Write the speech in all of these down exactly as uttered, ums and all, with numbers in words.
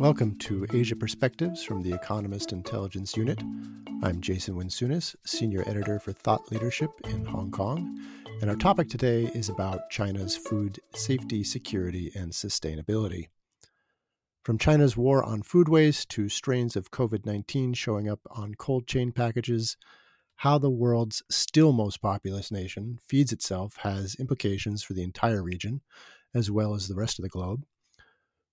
Welcome to Asia Perspectives from the Economist Intelligence Unit. I'm Jason Winsunis, Senior Editor for Thought Leadership in Hong Kong, and our topic today is about China's food safety, security, and sustainability. From China's war on food waste to strains of covid nineteen showing up on cold chain packages, how the world's still most populous nation feeds itself has implications for the entire region, as well as the rest of the globe.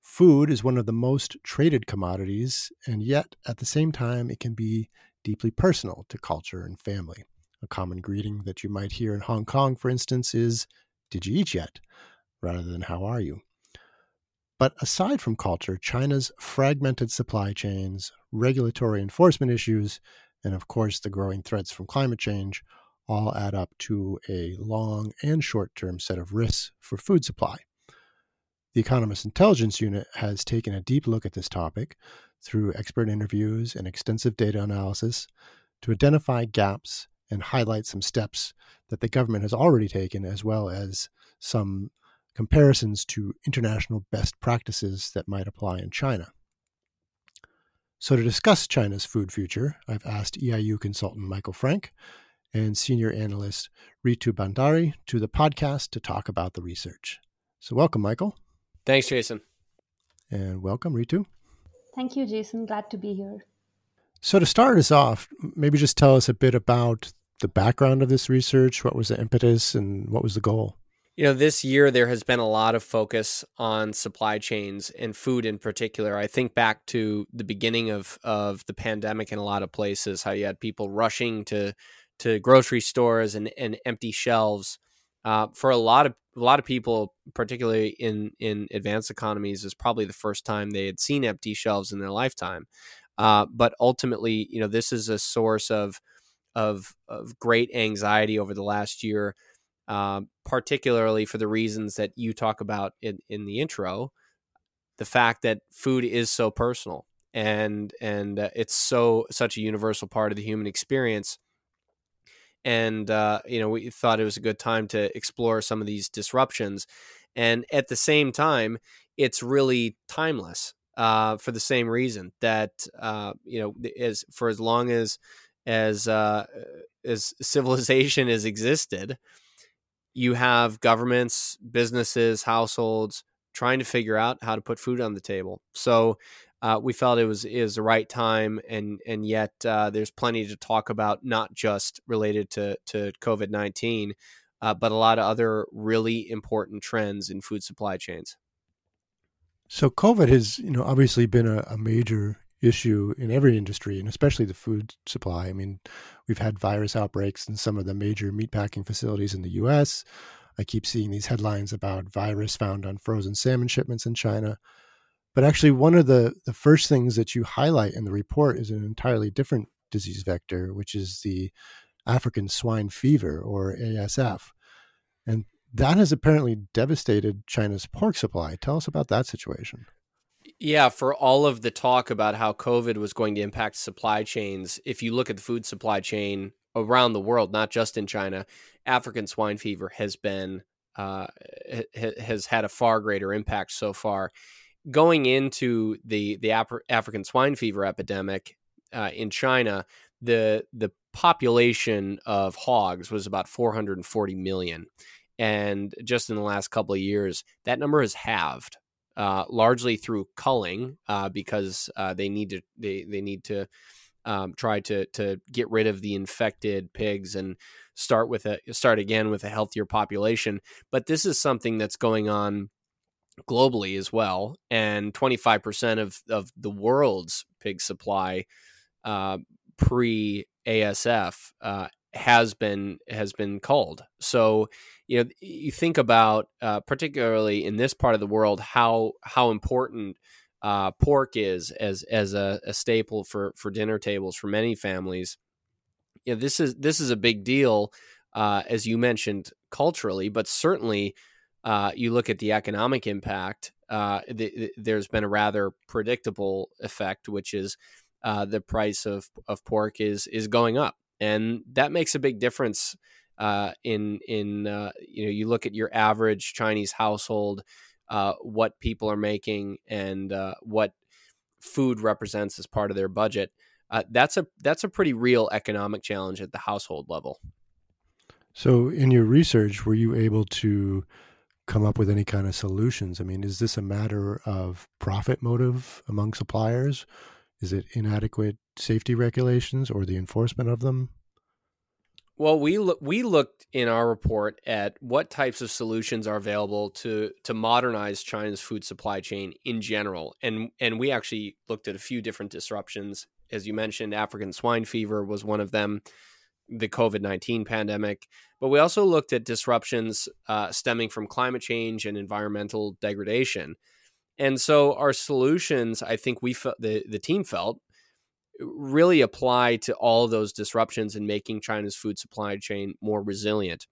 Food is one of the most traded commodities, and yet at the same time it can be deeply personal to culture and family. A common greeting that you might hear in Hong Kong, for instance, is, "Did you eat yet?" rather than "How are you?" But aside from culture, China's fragmented supply chains, regulatory enforcement issues, and of course the growing threats from climate change all add up to a long and short-term set of risks for food supply. The Economist Intelligence Unit has taken a deep look at this topic through expert interviews and extensive data analysis to identify gaps and highlight some steps that the government has already taken, as well as some comparisons to international best practices that might apply in China. So to discuss China's food future, I've asked E I U consultant Michael Frank and senior analyst Ritu Bhandari to the podcast to talk about the research. So welcome, Michael. Thanks, Jason. And welcome, Ritu. Thank you, Jason. Glad to be here. So to start us off, maybe just tell us a bit about the background of this research. What was the impetus and what was the goal? You know, this year there has been a lot of focus on supply chains and food in particular. I think back to the beginning of, of the pandemic in a lot of places, how you had people rushing to to grocery stores and, and empty shelves. Uh, for a lot of a lot of people, particularly in, in advanced economies, is probably the first time they had seen empty shelves in their lifetime. Uh, but ultimately, you know, this is a source of of of great anxiety over the last year, uh, particularly for the reasons that you talk about in, in the intro, the fact that food is so personal and and uh, it's so such a universal part of the human experience. And, uh, you know, we thought it was a good time to explore some of these disruptions. And at the same time, it's really timeless uh, for the same reason that, uh, you know, as for as long as as uh, as civilization has existed, you have governments, businesses, households trying to figure out how to put food on the table. So uh, we felt it was is the right time, and and yet uh, there's plenty to talk about, not just related to to covid nineteen, uh, but a lot of other really important trends in food supply chains. So COVID has, you know, obviously been a, a major issue in every industry, and especially the food supply. I mean, we've had virus outbreaks in some of the major meatpacking facilities in the U S. I keep seeing these headlines about virus found on frozen salmon shipments in China. But actually, one of the, the first things that you highlight in the report is an entirely different disease vector, which is the African swine fever, or A S F. And that has apparently devastated China's pork supply. Tell us about that situation. Yeah, for all of the talk about how COVID was going to impact supply chains, if you look at the food supply chain around the world, not just in China, African swine fever has been uh, ha- has had a far greater impact so far. Going into the the Af- African swine fever epidemic uh, in China, the the population of hogs was about four hundred forty million, and just in the last couple of years, that number has halved, uh, largely through culling, uh, because uh, they need to they they need to. Um, try to to get rid of the infected pigs and start with a start again with a healthier population. But this is something that's going on globally as well. And twenty-five percent of, of the world's pig supply uh, pre A S F uh, has been has been culled. So you know you think about uh, particularly in this part of the world how how important Uh, pork is as as a, a staple for, for dinner tables for many families. You know, this is this is a big deal, uh, as you mentioned, culturally, but certainly uh, you look at the economic impact. Uh, the, the, there's been a rather predictable effect, which is uh, the price of, of pork is is going up, and that makes a big difference. Uh, in in uh, you know, you look at your average Chinese household. Uh, what people are making and uh, what food represents as part of their budget, uh, that's a that's a pretty real economic challenge at the household level. So in your research, were you able to come up with any kind of solutions? I mean, is this a matter of profit motive among suppliers? Is it inadequate safety regulations or the enforcement of them? Well, we lo- we looked in our report at what types of solutions are available to to modernize China's food supply chain in general. And and we actually looked at a few different disruptions. As you mentioned, African swine fever was one of them, the COVID nineteen pandemic. But we also looked at disruptions uh, stemming from climate change and environmental degradation. And so our solutions, I think we fe- the, the team felt, really apply to all of those disruptions in making China's food supply chain more resilient.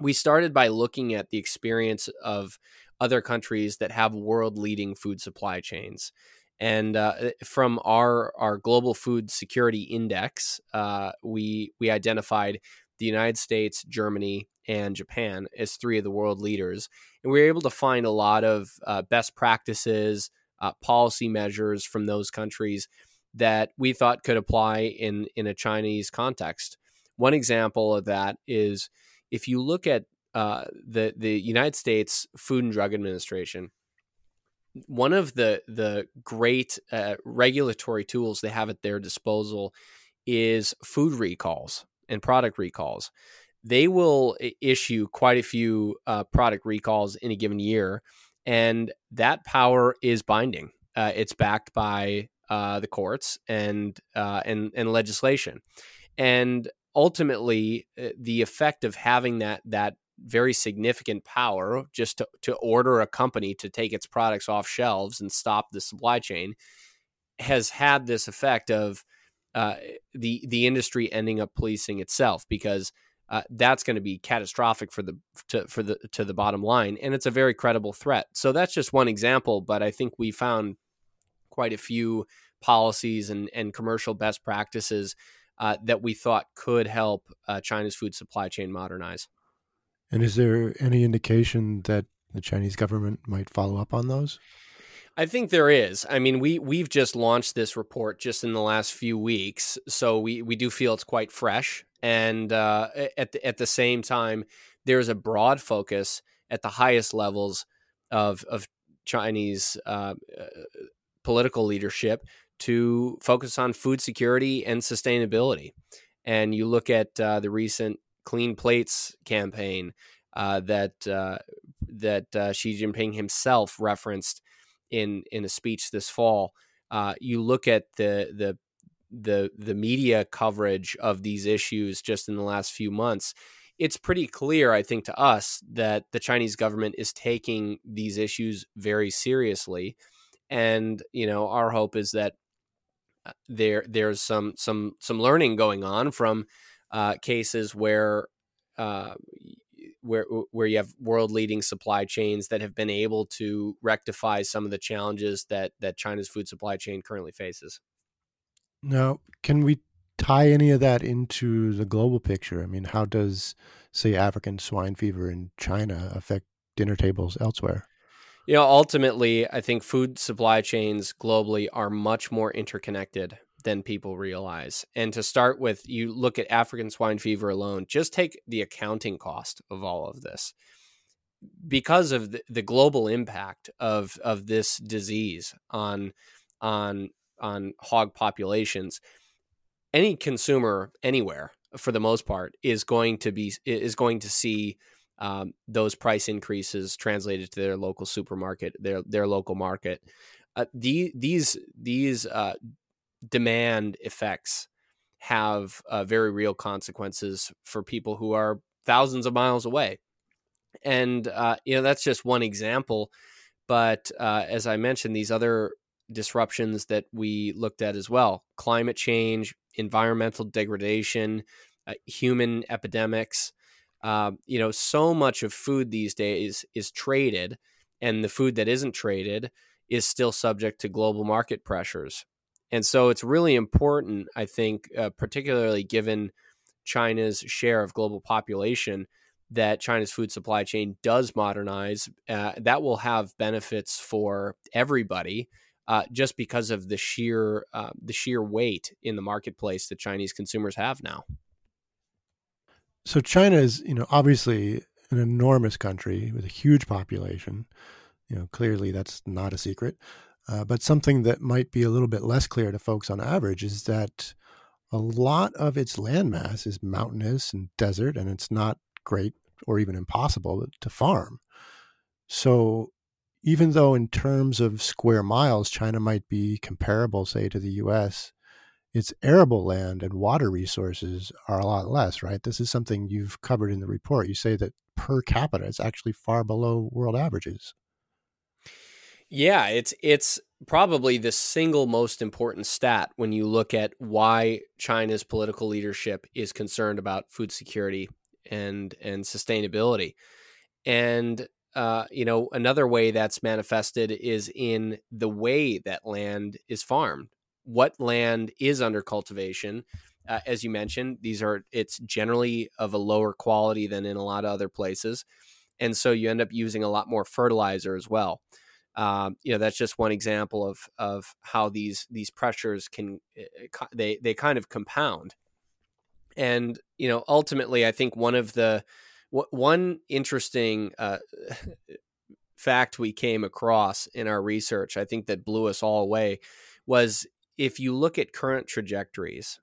We started by looking at the experience of other countries that have world-leading food supply chains. And uh, from our, our Global Food Security Index, uh, we we identified the United States, Germany, and Japan as three of the world leaders. And we were able to find a lot of uh, best practices, uh, policy measures from those countries that we thought could apply in, in a Chinese context. One example of that is if you look at uh, the, the United States Food and Drug Administration, one of the, the great uh, regulatory tools they have at their disposal is food recalls and product recalls. They will issue quite a few uh, product recalls in a given year, and that power is binding. Uh, it's backed by Uh, the courts and uh, and and legislation, and ultimately uh, the effect of having that that very significant power just to, to order a company to take its products off shelves and stop the supply chain has had this effect of uh, the the industry ending up policing itself, because uh, that's going to be catastrophic for the to, for the to the bottom line, and it's a very credible threat. So that's just one example, but I think we found quite a few policies and, and commercial best practices uh, that we thought could help uh, China's food supply chain modernize. And is there any indication that the Chinese government might follow up on those? I think there is. I mean, we, we've just launched this report just in the last few weeks, so we, we do feel it's quite fresh. And uh, at the, at the same time, there's a broad focus at the highest levels of, of Chinese uh, political leadership to focus on food security and sustainability. And you look at uh, the recent Clean Plates campaign uh, that uh, that uh, Xi Jinping himself referenced in in a speech this fall. Uh, you look at the the the the media coverage of these issues just in the last few months. It's pretty clear, I think, to us that the Chinese government is taking these issues very seriously. And, you know, our hope is that there there's some some some learning going on from uh, cases where uh, where where you have world leading supply chains that have been able to rectify some of the challenges that that China's food supply chain currently faces. Now, can we tie any of that into the global picture? I mean, how does, say, African swine fever in China affect dinner tables elsewhere? You know, ultimately, I think food supply chains globally are much more interconnected than people realize. And to start with, you look at African swine fever alone, just take the accounting cost of all of this. Because of the, the global impact of, of this disease on, on, on hog populations, any consumer anywhere, for the most part, is going to be is going to see Um, those price increases translated to their local supermarket, their their local market. Uh, the, these these uh, demand effects have uh, very real consequences for people who are thousands of miles away, and uh, you know that's just one example. But uh, as I mentioned, these other disruptions that we looked at as well: climate change, environmental degradation, uh, human epidemics. Uh, you know, so much of food these days is traded, and the food that isn't traded is still subject to global market pressures. And so it's really important, I think, uh, particularly given China's share of global population, that China's food supply chain does modernize. Uh, that will have benefits for everybody, uh, just because of the sheer uh, the sheer weight in the marketplace that Chinese consumers have now. So China is, you know, obviously an enormous country with a huge population. You know, clearly that's not a secret. Uh, but something that might be a little bit less clear to folks on average is that a lot of its landmass is mountainous and desert, and it's not great or even impossible to farm. So even though in terms of square miles, China might be comparable, say, to the U S, its arable land and water resources are a lot less, right? This is something you've covered in the report. You say that per capita, it's actually far below world averages. Yeah, it's it's probably the single most important stat when you look at why China's political leadership is concerned about food security and and sustainability. And, uh, you know, another way that's manifested is in the way that land is farmed. What land is under cultivation, uh, as you mentioned, these are it's generally of a lower quality than in a lot of other places. And so you end up using a lot more fertilizer as well. Um, you know, that's just one example of of how these these pressures can they they kind of compound. And, you know, ultimately, I think one of the one interesting uh, fact we came across in our research, I think that blew us all away, was if you look at current trajectories,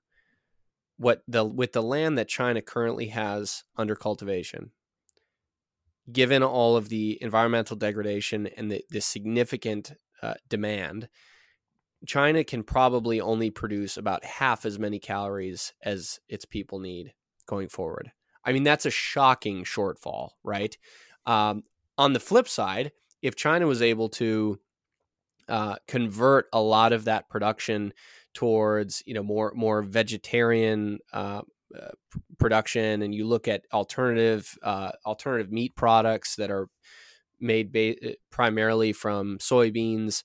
what the with the land that China currently has under cultivation, given all of the environmental degradation and the, the significant uh, demand, China can probably only produce about half as many calories as its people need going forward. I mean, that's a shocking shortfall, right? Um, on the flip side, if China was able to uh, convert a lot of that production towards, you know, more more vegetarian uh Uh, p- production, and you look at alternative uh, alternative meat products that are made ba- primarily from soybeans.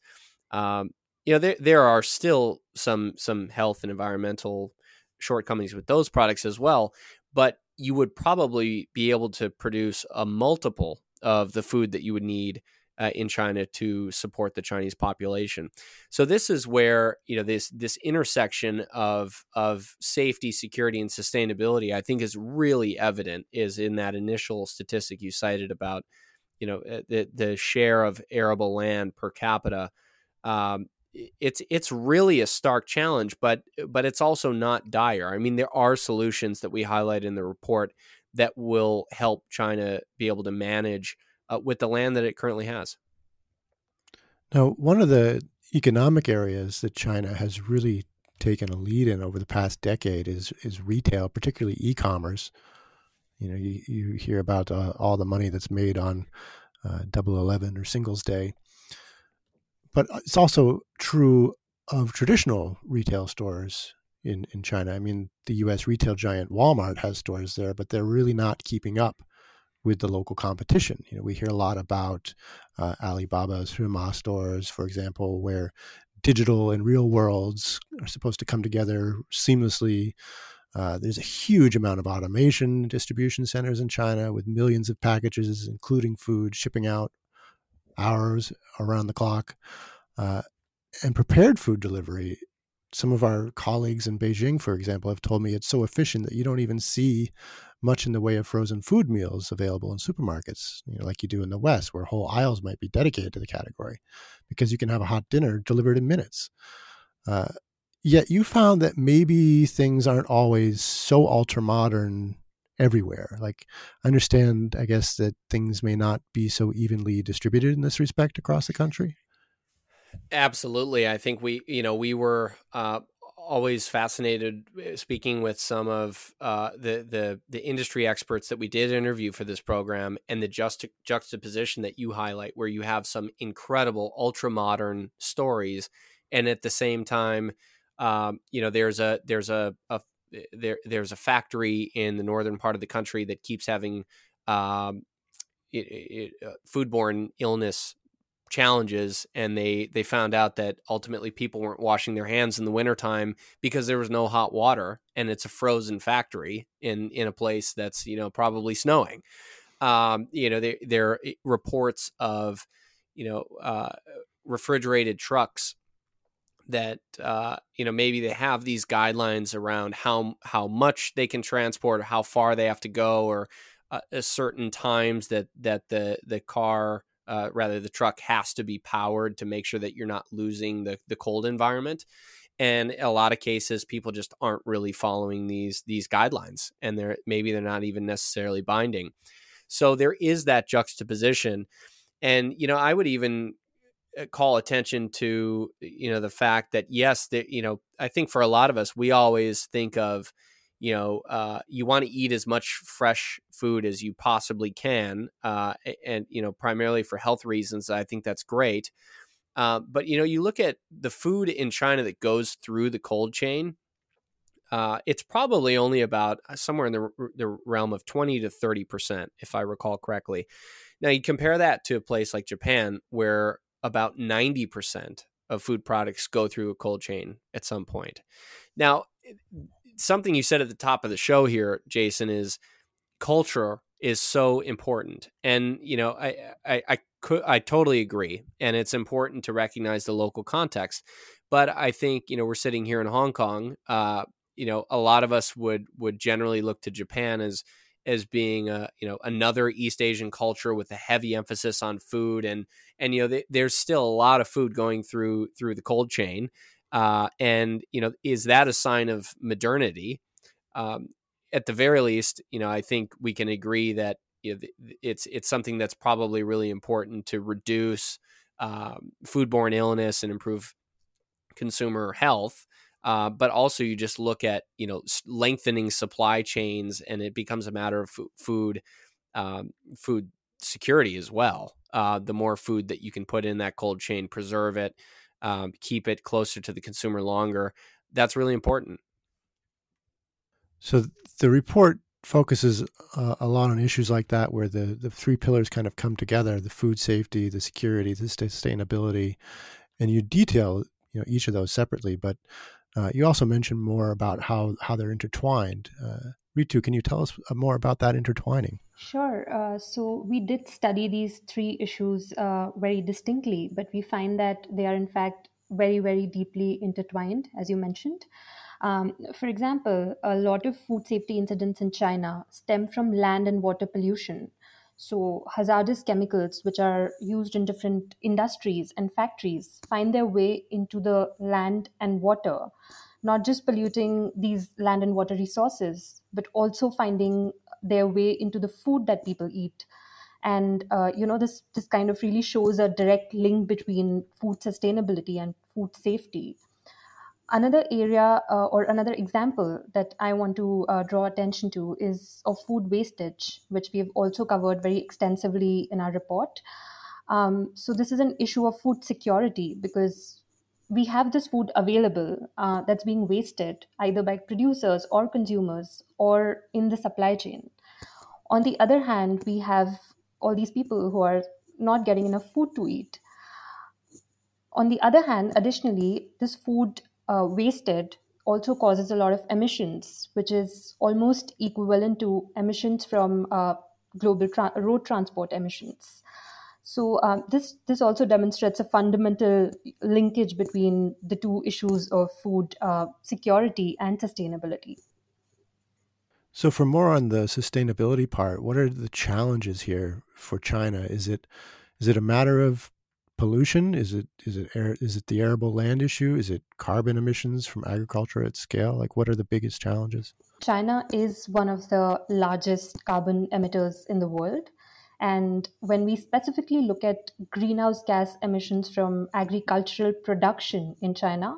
Um, you know, there there are still some some health and environmental shortcomings with those products as well. But you would probably be able to produce a multiple of the food that you would need uh, in China to support the Chinese population. So this is where, you know, this, this intersection of, of safety, security, and sustainability, I think is really evident is in that initial statistic you cited about, you know, the, the share of arable land per capita. Um, it's, it's really a stark challenge, but, but it's also not dire. I mean, there are solutions that we highlight in the report that will help China be able to manage Uh, with the land that it currently has. Now, one of the economic areas that China has really taken a lead in over the past decade is is retail, particularly e-commerce. You know, you, you hear about uh, all the money that's made on uh, Double Eleven or Singles Day, but it's also true of traditional retail stores in, in China. I mean, the U S retail giant Walmart has stores there, but they're really not keeping up with the local competition. You know, we hear a lot about uh, Alibaba's Hema stores, for example, where digital and real worlds are supposed to come together seamlessly. Uh, there's a huge amount of automation, distribution centers in China with millions of packages, including food, shipping out hours around the clock, uh, and prepared food delivery. Some of our colleagues in Beijing, for example, have told me it's so efficient that you don't even see much in the way of frozen food meals available in supermarkets, you know, like you do in the West, where whole aisles might be dedicated to the category, because you can have a hot dinner delivered in minutes. Uh, yet you found that maybe things aren't always so ultra-modern everywhere. Like, I understand, I guess, that things may not be so evenly distributed in this respect across the country. Absolutely. I think we, you know, we were uh, always fascinated speaking with some of uh, the, the the industry experts that we did interview for this program, and the juxta- juxtaposition that you highlight, where you have some incredible ultra-modern stories. And at the same time, um, you know, there's a there's a, a there there's a factory in the northern part of the country that keeps having um, it, it, uh, foodborne illness challenges, and they they found out that ultimately people weren't washing their hands in the wintertime because there was no hot water, and it's a frozen factory in in a place that's, you know, probably snowing. Um, you know, there there are reports of, you know, uh, refrigerated trucks that, uh, you know, maybe they have these guidelines around how how much they can transport, or how far they have to go, or uh, a certain times that that the the car, uh, rather the truck, has to be powered to make sure that you're not losing the the cold environment. And a lot of cases, people just aren't really following these these guidelines, and they're maybe they're not even necessarily binding. So there is that juxtaposition. And, you know, I would even call attention to, you know, the fact that, yes, that, you know, I think for a lot of us, we always think of, you know, uh, you want to eat as much fresh food as you possibly can. Uh, and, you know, primarily for health reasons, I think that's great. Uh, but, you know, you look at the food in China that goes through the cold chain. Uh, it's probably only about somewhere in the, the realm of twenty to thirty percent, if I recall correctly. Now, you compare that to a place like Japan, where about ninety percent of food products go through a cold chain at some point. Now, something you said at the top of the show here, Jason, is culture is so important. And, you know, I, I, I, could, I totally agree. And it's important to recognize the local context. But I think, you know, we're sitting here in Hong Kong, uh, you know, a lot of us would would generally look to Japan as as being a, you know, another East Asian culture with a heavy emphasis on food, and and you know th- there's still a lot of food going through through the cold chain, uh, and you know, is that a sign of modernity? Um, at the very least, you know, I think we can agree that, you know, th- it's it's something that's probably really important to reduce um, foodborne illness and improve consumer health. Uh, but also, you just look at, you know, lengthening supply chains, and it becomes a matter of f- food, um, food security as well. Uh, the more food that you can put in that cold chain, preserve it, um, keep it closer to the consumer longer. That's really important. So the report focuses uh, a lot on issues like that, where the, the three pillars kind of come together: the food safety, the security, the sustainability, and you detail, you know, each of those separately, but Uh, you also mentioned more about how, how they're intertwined. Uh, Ritu, can you tell us more about that intertwining? Sure. Uh, so we did study these three issues uh, very distinctly, but we find that they are in fact very, very deeply intertwined, as you mentioned. Um, for example, a lot of food safety incidents in China stem from land and water pollution. So hazardous chemicals, which are used in different industries and factories, find their way into the land and water, not just polluting these land and water resources, but also finding their way into the food that people eat. And, uh, you know, this, this kind of really shows a direct link between food sustainability and food safety. Another area uh, or another example that I want to uh, draw attention to is of food wastage, which we have also covered very extensively in our report. Um, so this is an issue of food security, because we have this food available uh, that's being wasted either by producers or consumers or in the supply chain. On the other hand, we have all these people who are not getting enough food to eat. On the other hand, additionally, this food Uh, wasted also causes a lot of emissions, which is almost equivalent to emissions from uh, global tra- road transport emissions. So um, this this also demonstrates a fundamental linkage between the two issues of food uh, security and sustainability. So for more on the sustainability part, what are the challenges here for China? Is it is it a matter of pollution? Is it is it air, is it the arable land issue? Is it carbon emissions from agriculture at scale? Like, what are the biggest challenges? China is one of the largest carbon emitters in the world. And when we specifically look at greenhouse gas emissions from agricultural production in China,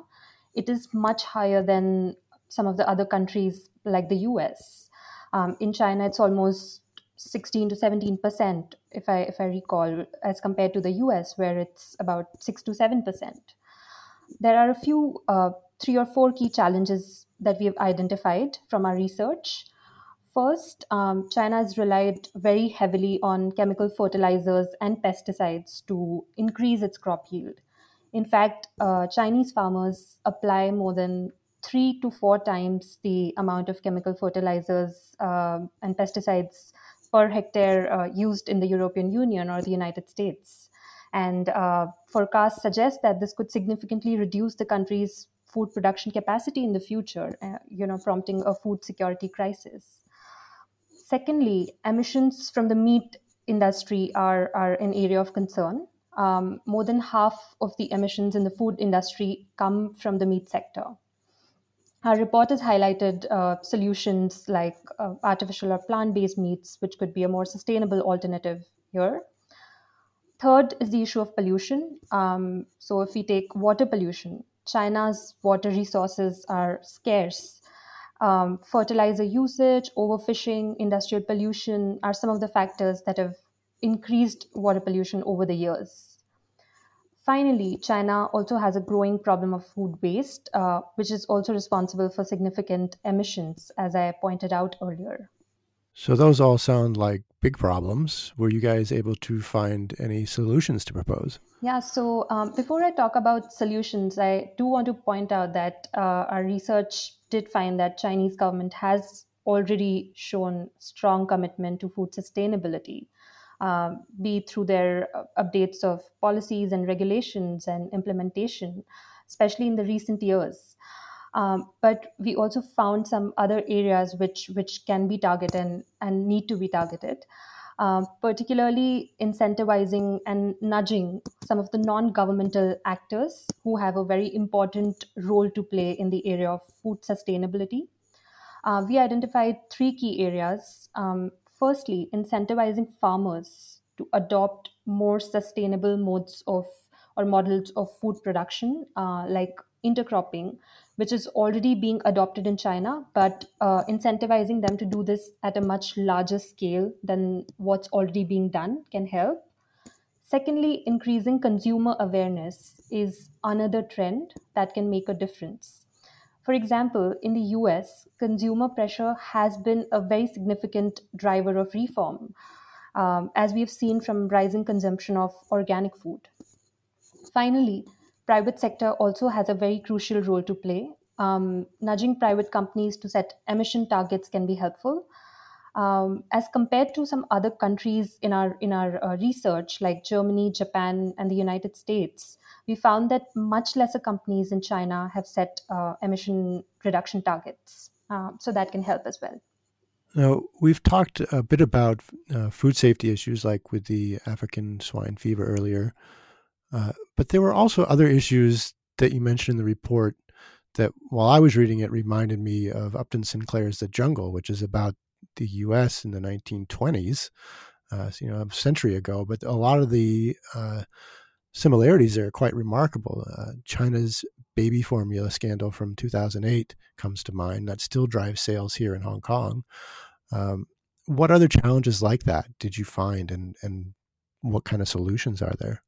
it is much higher than some of the other countries like the U S. Um, in China, it's almost sixteen to seventeen percent, if I if I recall, as compared to the U S, where it's about six to seven percent. There are a few, uh, three or four key challenges that we have identified from our research. First, um, China has relied very heavily on chemical fertilizers and pesticides to increase its crop yield. In fact, uh, Chinese farmers apply more than three to four times the amount of chemical fertilizers uh, and pesticides per hectare uh, used in the European Union or the United States. And uh, forecasts suggest that this could significantly reduce the country's food production capacity in the future, uh, you know, prompting a food security crisis. Secondly, emissions from the meat industry are, are an area of concern. Um, more than half of the emissions in the food industry come from the meat sector. Our report has highlighted uh, solutions like uh, artificial or plant-based meats, which could be a more sustainable alternative here. Third is the issue of pollution. Um, so if we take water pollution, China's water resources are scarce. Um, fertilizer usage, overfishing, industrial pollution are some of the factors that have increased water pollution over the years. Finally, China also has a growing problem of food waste, uh, which is also responsible for significant emissions, as I pointed out earlier. So those all sound like big problems. Were you guys able to find any solutions to propose? Yeah, so um, before I talk about solutions, I do want to point out that uh, our research did find that Chinese government has already shown strong commitment to food sustainability, uh, be it through their updates of policies and regulations and implementation, especially in the recent years. Um, but we also found some other areas which which can be targeted and, and need to be targeted, um, particularly incentivizing and nudging some of the non-governmental actors who have a very important role to play in the area of food sustainability. Uh, we identified three key areas. Um, firstly, incentivizing farmers to adopt more sustainable modes of or models of food production, uh, like intercropping, which is already being adopted in China, but uh, incentivizing them to do this at a much larger scale than what's already being done can help. Secondly, increasing consumer awareness is another trend that can make a difference. For example, in the U S, consumer pressure has been a very significant driver of reform, um, as we have seen from rising consumption of organic food. Finally, private sector also has a very crucial role to play. Um, nudging private companies to set emission targets can be helpful. Um, as compared to some other countries in our in our uh, research, like Germany, Japan, and the United States, we found that much lesser companies in China have set uh, emission reduction targets. Uh, so that can help as well. Now, we've talked a bit about uh, food safety issues, like with the African swine fever earlier. Uh, but there were also other issues that you mentioned in the report that, while I was reading it, reminded me of Upton Sinclair's The Jungle, which is about the U S in the nineteen twenties, uh, you know, a century ago. But a lot of the uh, similarities there are quite remarkable. Uh, China's baby formula scandal from two thousand eight comes to mind that still drives sales here in Hong Kong. Um, what other challenges like that did you find, and, and what kind of solutions are there?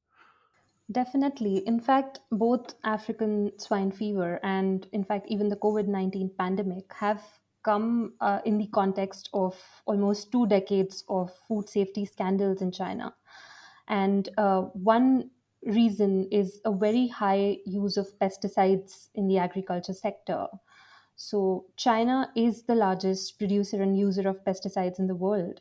Definitely. In fact, both African swine fever and, in fact, even the covid nineteen pandemic have come uh, in the context of almost two decades of food safety scandals in China. And uh, one reason is a very high use of pesticides in the agriculture sector. So China is the largest producer and user of pesticides in the world.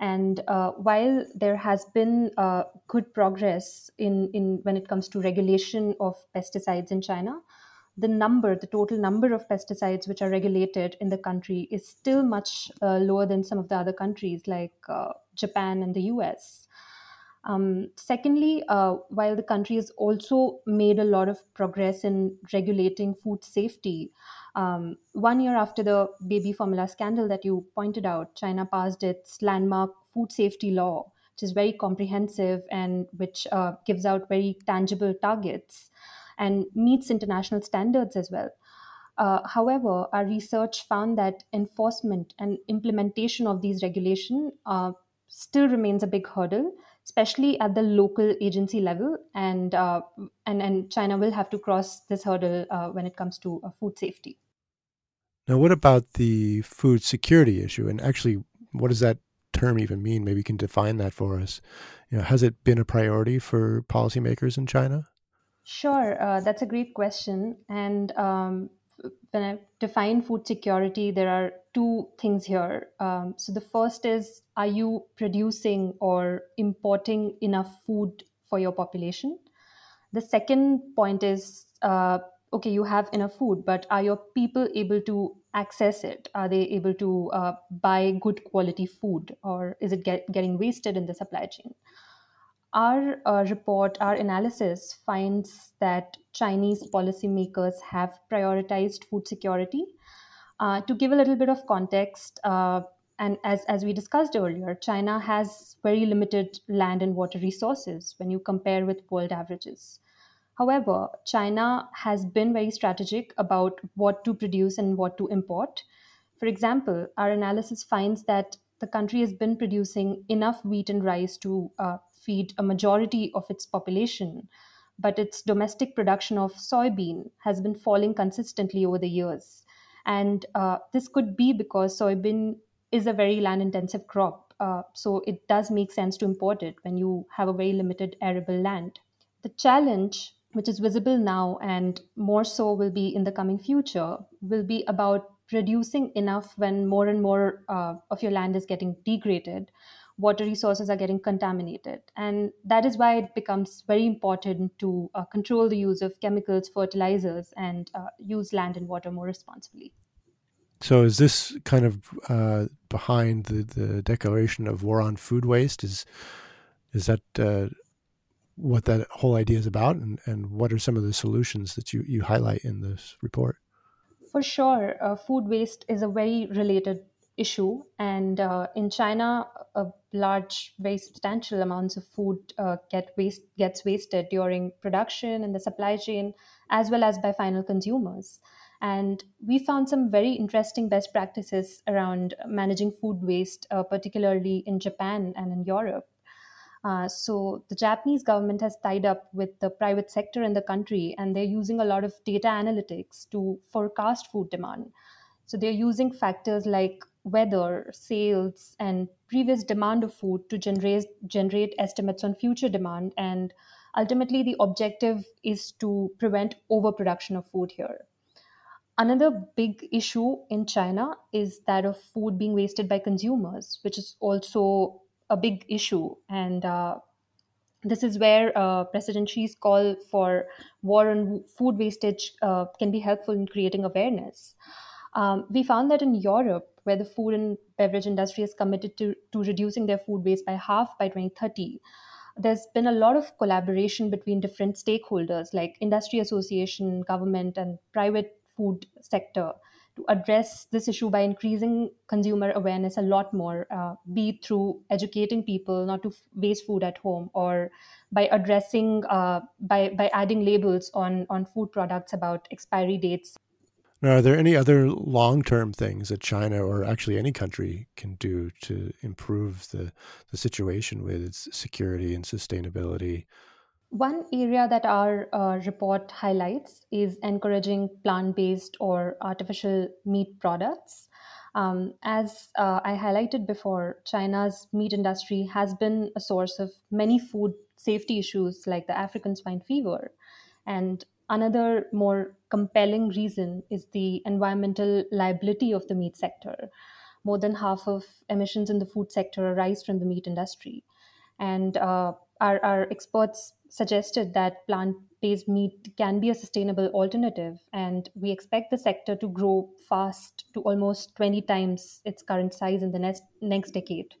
And uh, while there has been uh, good progress in, in when it comes to regulation of pesticides in China, the number, the total number of pesticides which are regulated in the country is still much uh, lower than some of the other countries like uh, Japan and the U S. Um, secondly, uh, while the country has also made a lot of progress in regulating food safety, Um, one year after the baby formula scandal that you pointed out, China passed its landmark food safety law, which is very comprehensive and which uh, gives out very tangible targets and meets international standards as well. Uh, however, our research found that enforcement and implementation of these regulations uh, still remains a big hurdle, especially at the local agency level, and uh, and, and China will have to cross this hurdle uh, when it comes to uh, food safety. Now, what about the food security issue? And actually, what does that term even mean? Maybe you can define that for us. You know, has it been a priority for policymakers in China? Sure, uh, that's a great question. And um, when I define food security, there are two things here. Um, so the first is, are you producing or importing enough food for your population. The second point is, uh, okay, you have enough food, but are your people able to access it? Are they able to uh, buy good quality food, or is it get, getting wasted in the supply chain? Our uh, report, our analysis finds that Chinese policymakers have prioritized food security. Uh, to give a little bit of context, uh, and as, as we discussed earlier, China has very limited land and water resources when you compare with world averages. However, China has been very strategic about what to produce and what to import. For example, our analysis finds that the country has been producing enough wheat and rice to uh, feed a majority of its population, but its domestic production of soybean has been falling consistently over the years. And uh, this could be because soybean is a very land-intensive crop, uh, so it does make sense to import it when you have a very limited arable land. The challenge, which is visible now and more so will be in the coming future, will be about producing enough when more and more uh, of your land is getting degraded, water resources are getting contaminated. And that is why it becomes very important to uh, control the use of chemicals, fertilizers, and uh, use land and water more responsibly. So is this kind of uh, behind the, the declaration of war on food waste? Is is that uh, what that whole idea is about? And, and what are some of the solutions that you, you highlight in this report? For sure. Uh, food waste is a very related issue. And uh, in China, a large, very substantial amounts of food uh, get waste gets wasted during production and the supply chain, as well as by final consumers. And we found some very interesting best practices around managing food waste, uh, particularly in Japan and in Europe. Uh, so the Japanese government has tied up with the private sector in the country, and they're using a lot of data analytics to forecast food demand. So they're using factors like weather, sales, and previous demand of food to generate, generate estimates on future demand. And ultimately, the objective is to prevent overproduction of food here. Another big issue in China is that of food being wasted by consumers, which is also a big issue. And uh, this is where uh, President Xi's call for war on food wastage uh, can be helpful in creating awareness. Um, we found that in Europe, where the food and beverage industry is committed to, to reducing their food waste by half by twenty thirty, there's been a lot of collaboration between different stakeholders like industry association, government, and private food sector to address this issue by increasing consumer awareness a lot more, uh, be it through educating people not to f- waste food at home, or by addressing, uh, by by adding labels on, on food products about expiry dates. Now, are there any other long-term things that China, or actually any country, can do to improve the, the situation with its security and sustainability? One area that our uh, report highlights is encouraging plant-based or artificial meat products. Um, as uh, I highlighted before, China's meat industry has been a source of many food safety issues like the African swine fever. And another more compelling reason is the environmental liability of the meat sector. More than half of emissions in the food sector arise from the meat industry. And uh, our, our experts suggested that plant-based meat can be a sustainable alternative, and we expect the sector to grow fast to almost twenty times its current size in the next, next decade.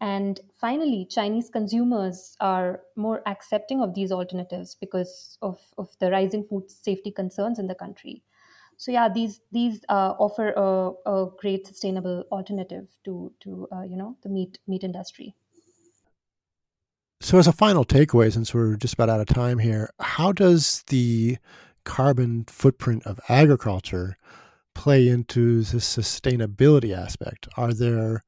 And finally, Chinese consumers are more accepting of these alternatives because of, of the rising food safety concerns in the country. So yeah, these these uh, offer a, a great sustainable alternative to to uh, you know the meat meat industry. So as a final takeaway, since we're just about out of time here, how does the carbon footprint of agriculture play into the sustainability aspect? Are there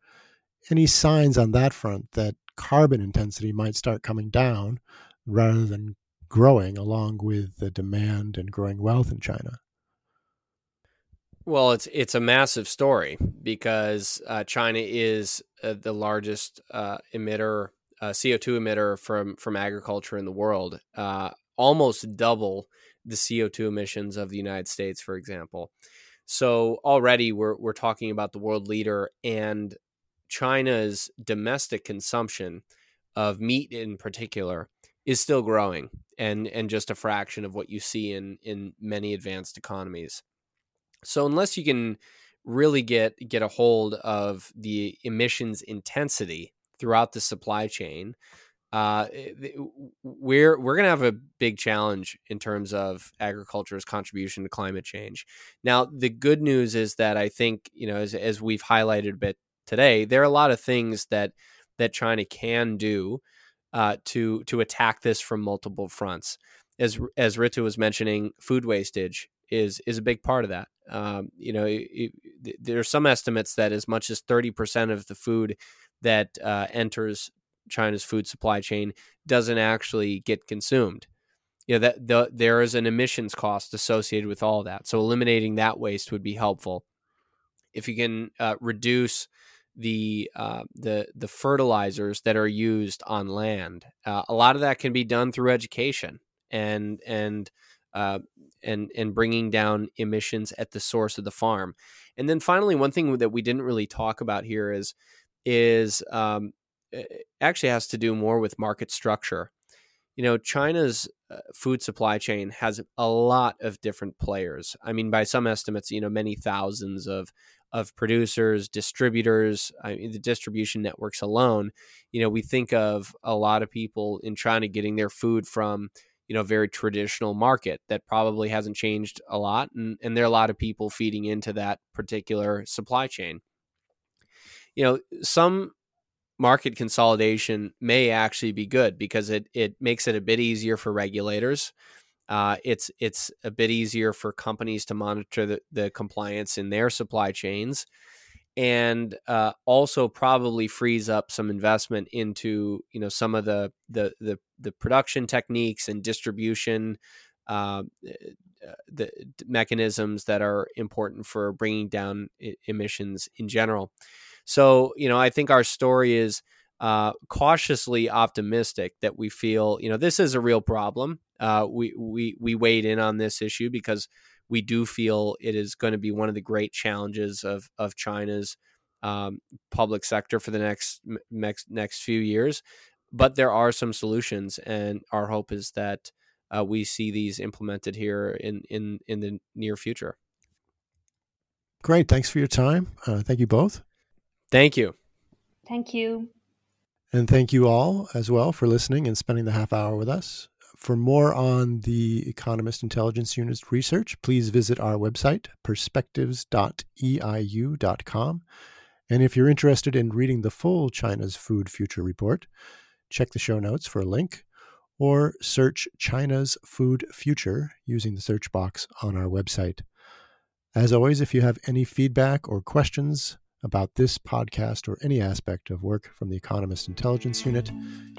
any signs on that front that carbon intensity might start coming down rather than growing along with the demand and growing wealth in China? Well, it's it's a massive story because uh, China is uh, the largest uh, emitter Uh, C O two emitter from, from agriculture in the world, uh, almost double the C O two emissions of the United States, for example. So already we're we're talking about the world leader, and China's domestic consumption of meat in particular is still growing and and just a fraction of what you see in in many advanced economies. So unless you can really get get a hold of the emissions intensity throughout the supply chain, uh, we're we're going to have a big challenge in terms of agriculture's contribution to climate change. Now, the good news is that I think, you know, as as we've highlighted a bit today, there are a lot of things that that China can do uh, to to attack this from multiple fronts. As as Ritu was mentioning, food wastage is is a big part of that. Um, you know, it, it, there are some estimates that as much as thirty percent of the food that uh, enters China's food supply chain doesn't actually get consumed. You know, that the, there is an emissions cost associated with all of that. So eliminating that waste would be helpful. If you can uh, reduce the uh, the the fertilizers that are used on land, uh, a lot of that can be done through education and and uh, and and bringing down emissions at the source of the farm. And then finally, one thing that we didn't really talk about here is is um, it actually has to do more with market structure. You know, China's food supply chain has a lot of different players. I mean, by some estimates, you know, many thousands of of producers, distributors. I mean, the distribution networks alone, you know, we think of a lot of people in China getting their food from, you know, very traditional market that probably hasn't changed a lot. And, and there are a lot of people feeding into that particular supply chain. You know, some market consolidation may actually be good because it it makes it a bit easier for regulators. Uh, it's it's a bit easier for companies to monitor the, the compliance in their supply chains, and uh, also probably frees up some investment into, you know, some of the the the, the production techniques and distribution uh, the mechanisms that are important for bringing down emissions in general. So, you know, I think our story is uh, cautiously optimistic that we feel, you know, this is a real problem. Uh, we, we, we weighed in on this issue because we do feel it is going to be one of the great challenges of, of China's um, public sector for the next, next, next few years. But there are some solutions, and our hope is that uh, we see these implemented here in, in, in the near future. Great. Thanks for your time. Uh, thank you both. Thank you. Thank you. And thank you all as well for listening and spending the half hour with us. For more on the Economist Intelligence Unit's research, please visit our website, perspectives dot e i u dot com. And if you're interested in reading the full China's Food Future Report, check the show notes for a link, or search China's Food Future using the search box on our website. As always, if you have any feedback or questions about this podcast or any aspect of work from the Economist Intelligence Unit,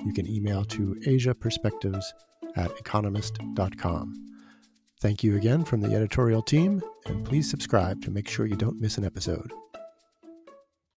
you can email to asia perspectives at economist dot com. Thank you again from the editorial team, and please subscribe to make sure you don't miss an episode.